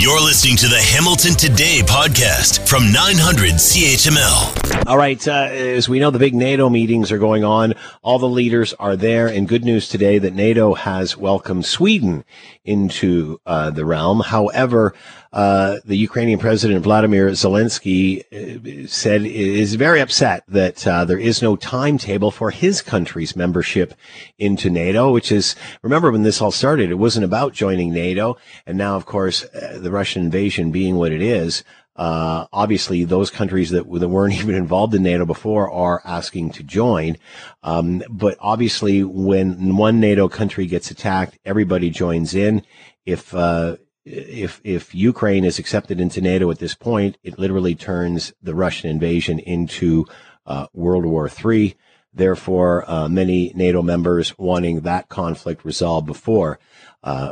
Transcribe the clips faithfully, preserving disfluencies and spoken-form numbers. You're listening to the Hamilton Today podcast from nine hundred C H M L. All right. Uh, as we know, the big NATO meetings are going on. All the leaders are there. And good news today that NATO has welcomed Sweden into uh, the realm. However, uh, the Ukrainian President Volodymyr Zelenskyy said is very upset that uh, there is no timetable for his country's membership into NATO, which is, remember when this all started, it wasn't about joining NATO. And now, of course, uh, the Russian invasion being what it is, uh, obviously those countries that, that weren't even involved in NATO before are asking to join. Um, but obviously when one NATO country gets attacked, everybody joins in. If, uh, If if Ukraine is accepted into NATO at this point, it literally turns the Russian invasion into uh, World War Three. Therefore, uh, many NATO members wanting that conflict resolved before uh,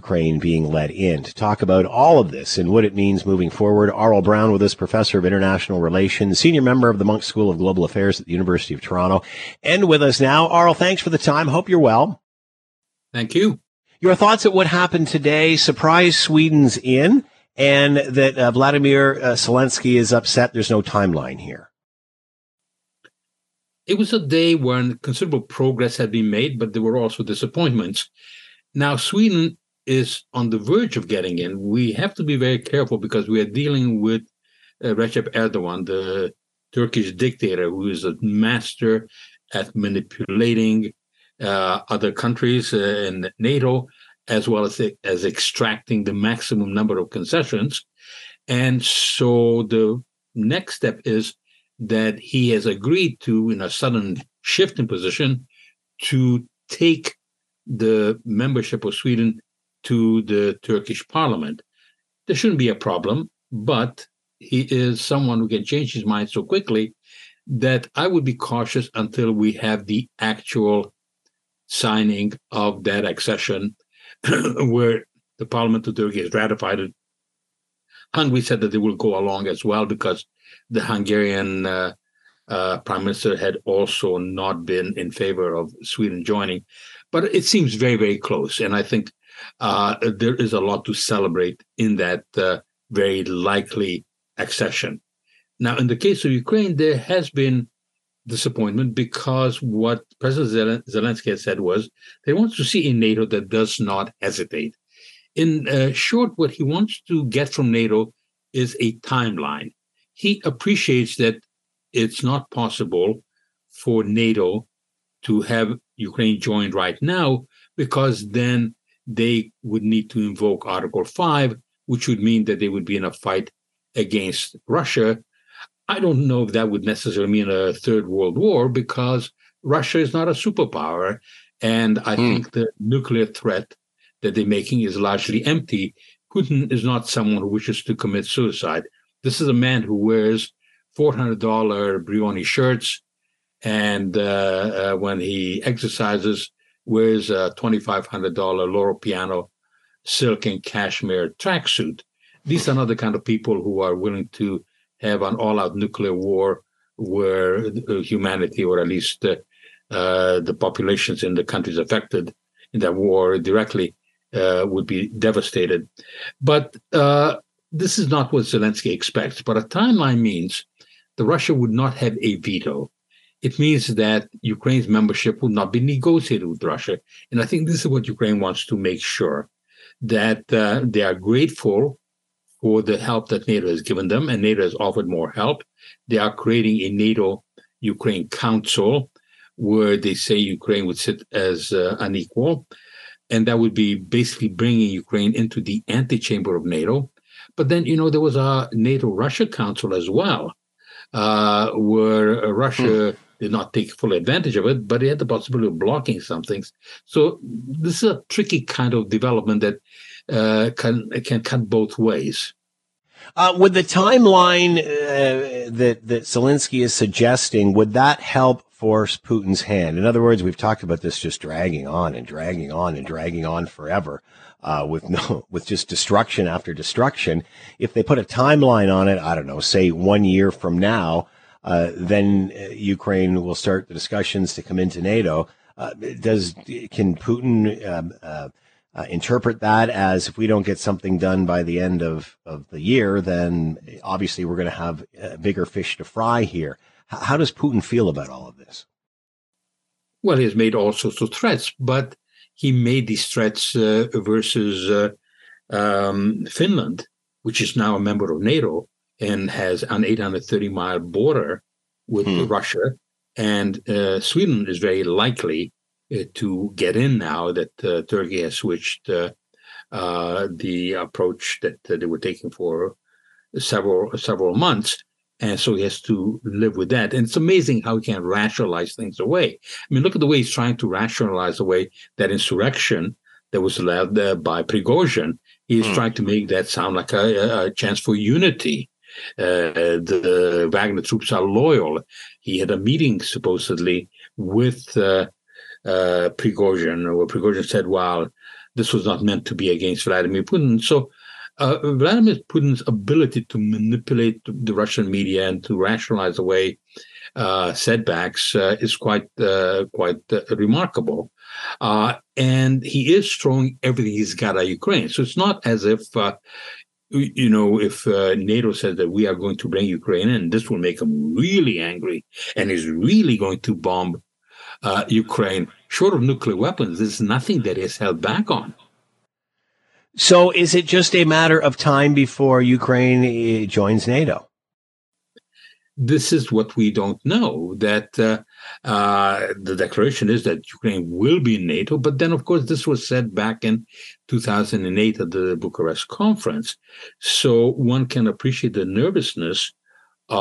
Ukraine being let in. To talk about all of this and what it means moving forward, Aurel Braun with us, Professor of International Relations, Senior Member of the Munk School of Global Affairs at the University of Toronto. And with us now, Aurel, thanks for the time. Hope you're well. Thank you. Your thoughts at what happened today, surprise Sweden's in, and that uh, Volodymyr uh, Zelenskyy is upset there's no timeline here. It was a day when considerable progress had been made, but there were also disappointments. Now, Sweden is on the verge of getting in. We have to be very careful because we are dealing with uh, Recep Erdogan, the Turkish dictator, who is a master at manipulating Uh, other countries uh, in NATO, as well as as extracting the maximum number of concessions. And so the next step is that he has agreed to, in a sudden shift in position, to take the membership of Sweden to the Turkish parliament. There shouldn't be a problem, but he is someone who can change his mind so quickly that I would be cautious until we have the actual signing of that accession, where the parliament of Turkey has ratified it. Hungary said that they will go along as well because the Hungarian uh, uh, prime minister had also not been in favor of Sweden joining. But it seems very, very close. And I think uh, there is a lot to celebrate in that uh, very likely accession. Now, in the case of Ukraine, there has been disappointment because what President Zelenskyy has said was they want to see a NATO that does not hesitate. In uh, short, what he wants to get from NATO is a timeline. He appreciates that it's not possible for NATO to have Ukraine join right now because then they would need to invoke Article Five, which would mean that they would be in a fight against Russia. I don't know if that would necessarily mean a third world war because Russia is not a superpower. And I mm. think the nuclear threat that they're making is largely empty. Putin is not someone who wishes to commit suicide. This is a man who wears four hundred dollars Brioni shirts and uh, uh, when he exercises, wears a twenty-five hundred dollars Loro Piana silk and cashmere tracksuit. These are not the kind of people who are willing to have an all-out nuclear war where humanity, or at least uh, uh, the populations in the countries affected in that war directly, uh, would be devastated. But uh, this is not what Zelenskyy expects. But a timeline means that Russia would not have a veto. It means that Ukraine's membership would not be negotiated with Russia. And I think this is what Ukraine wants to make sure, that uh, they are grateful for the help that NATO has given them, and NATO has offered more help. They are creating a NATO-Ukraine council where they say Ukraine would sit as uh, unequal, and that would be basically bringing Ukraine into the antechamber of NATO. But then, you know, there was a NATO-Russia council as well, uh, where Russia hmm. did not take full advantage of it, but it had the possibility of blocking some things. So this is a tricky kind of development that Uh, can can cut both ways. Uh, would the timeline uh, that that Zelenskyy is suggesting, would that help force Putin's hand? In other words, we've talked about this just dragging on and dragging on and dragging on forever, uh, with no with just destruction after destruction. If they put a timeline on it, I don't know, say one year from now, uh, then Ukraine will start the discussions to come into NATO. Uh, does can Putin? Um, uh, uh, interpret that as if we don't get something done by the end of, of the year, then obviously we're going to have a bigger fish to fry here. H- how does Putin feel about all of this? Well, he's made all sorts of threats, but he made these threats uh, versus uh, um, Finland, which is now a member of NATO and has an eight hundred thirty mile border with hmm. Russia. And uh, Sweden is very likely uh, to get in now that uh, Turkey has switched uh, uh, the approach that uh, they were taking for several several months. And so he has to live with that. And it's amazing how he can rationalize things away. I mean, look at the way he's trying to rationalize away that insurrection that was led uh, by Prigozhin. He's mm. trying to make that sound like a, a chance for unity. Uh, the Wagner troops are loyal. He had a meeting supposedly with uh, uh, Prigozhin, where Prigozhin said, well, this was not meant to be against Vladimir Putin. So uh, Vladimir Putin's ability to manipulate the Russian media and to rationalize away uh, setbacks uh, is quite uh, quite uh, remarkable. Uh, and he is throwing everything he's got at Ukraine. So it's not as if... Uh, You know, if uh, NATO says that we are going to bring Ukraine in, this will make him really angry and is really going to bomb uh, Ukraine. Short of nuclear weapons, there's nothing that is held back on. So is it just a matter of time before Ukraine joins NATO? This is what we don't know, that uh, uh, the declaration is that Ukraine will be in NATO. But then, of course, this was said back in two thousand eight at the Bucharest conference. So one can appreciate the nervousness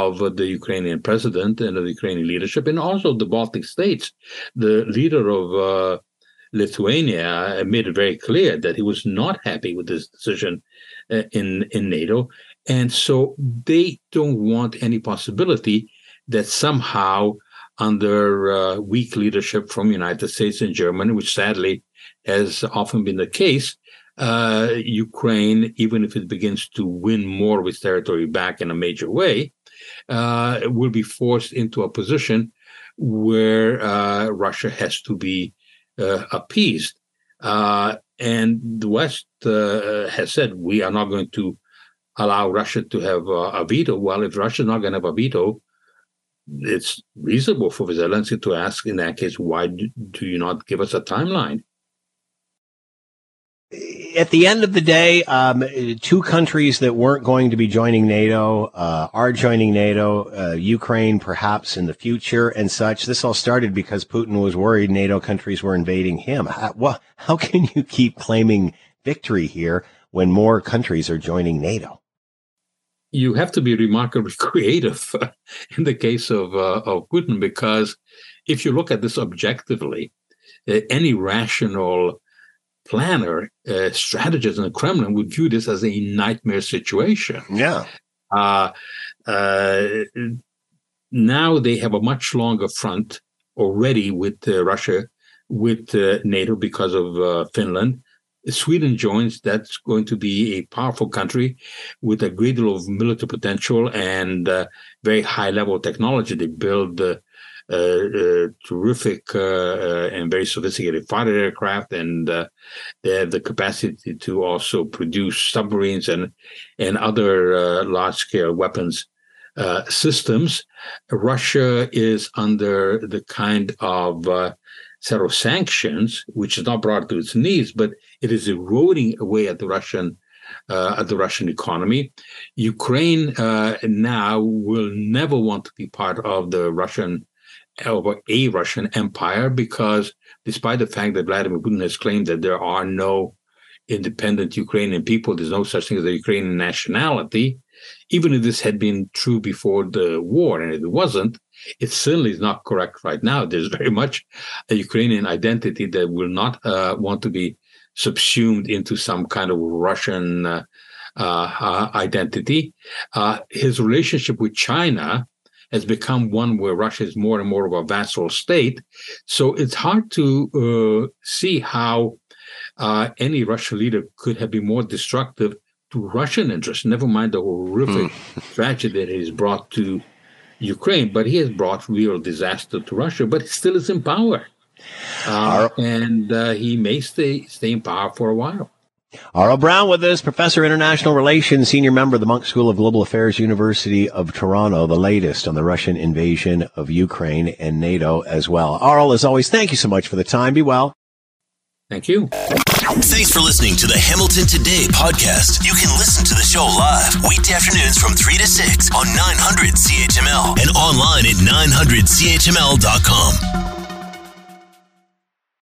of the Ukrainian president and of the Ukrainian leadership, and also the Baltic states. The leader of uh, Lithuania made it very clear that he was not happy with this decision uh, in, in NATO. And so they don't want any possibility that somehow under uh, weak leadership from the United States and Germany, which sadly has often been the case, uh, Ukraine, even if it begins to win more of its territory back in a major way, uh, will be forced into a position where uh, Russia has to be uh, appeased. Uh, and the West uh, has said, we are not going to allow Russia to have uh, a veto. Well, if Russia's not going to have a veto, it's reasonable for Zelenskyy to ask, in that case, why do, do you not give us a timeline? At the end of the day, um, two countries that weren't going to be joining NATO uh, are joining NATO, uh, Ukraine perhaps in the future and such. This all started because Putin was worried NATO countries were invading him. How, well, how can you keep claiming victory here when more countries are joining NATO? You have to be remarkably creative uh, in the case of, uh, of Putin, because if you look at this objectively, uh, any rational planner, uh, strategist in the Kremlin would view this as a nightmare situation. Yeah. Uh, uh, now they have a much longer front already with uh, Russia, with uh, NATO because of uh, Finland. Sweden joins, that's going to be a powerful country with a great deal of military potential and uh, very high-level technology. They build uh, uh, uh, terrific uh, and very sophisticated fighter aircraft, and uh, they have the capacity to also produce submarines and, and other uh, large-scale weapons uh, systems. Russia is under the kind of... Uh, set of sanctions, which is not brought to its knees, but it is eroding away at the Russian uh, at the Russian economy. Ukraine uh, now will never want to be part of the Russian, or a Russian empire, because despite the fact that Vladimir Putin has claimed that there are no independent Ukrainian people, there's no such thing as a Ukrainian nationality, even if this had been true before the war, and it wasn't, it certainly is not correct right now. There's very much a Ukrainian identity that will not uh, want to be subsumed into some kind of Russian uh, uh, identity. Uh, his relationship with China has become one where Russia is more and more of a vassal state. So it's hard to uh, see how uh, any Russian leader could have been more destructive to Russian interests, never mind the horrific tragedy that he's brought to Ukraine, but he has brought real disaster to Russia, but it still is in power. Uh, and uh, he may stay, stay in power for a while. Aurel Braun with us, Professor of International Relations, Senior Member of the Munk School of Global Affairs, University of Toronto, the latest on the Russian invasion of Ukraine and NATO as well. Aurel, as always, thank you so much for the time. Be well. Thank you. Thanks for listening to the Hamilton Today podcast. You can listen to the show live weekday afternoons from three to six on nine hundred C H M L and online at nine hundred C H M L dot com.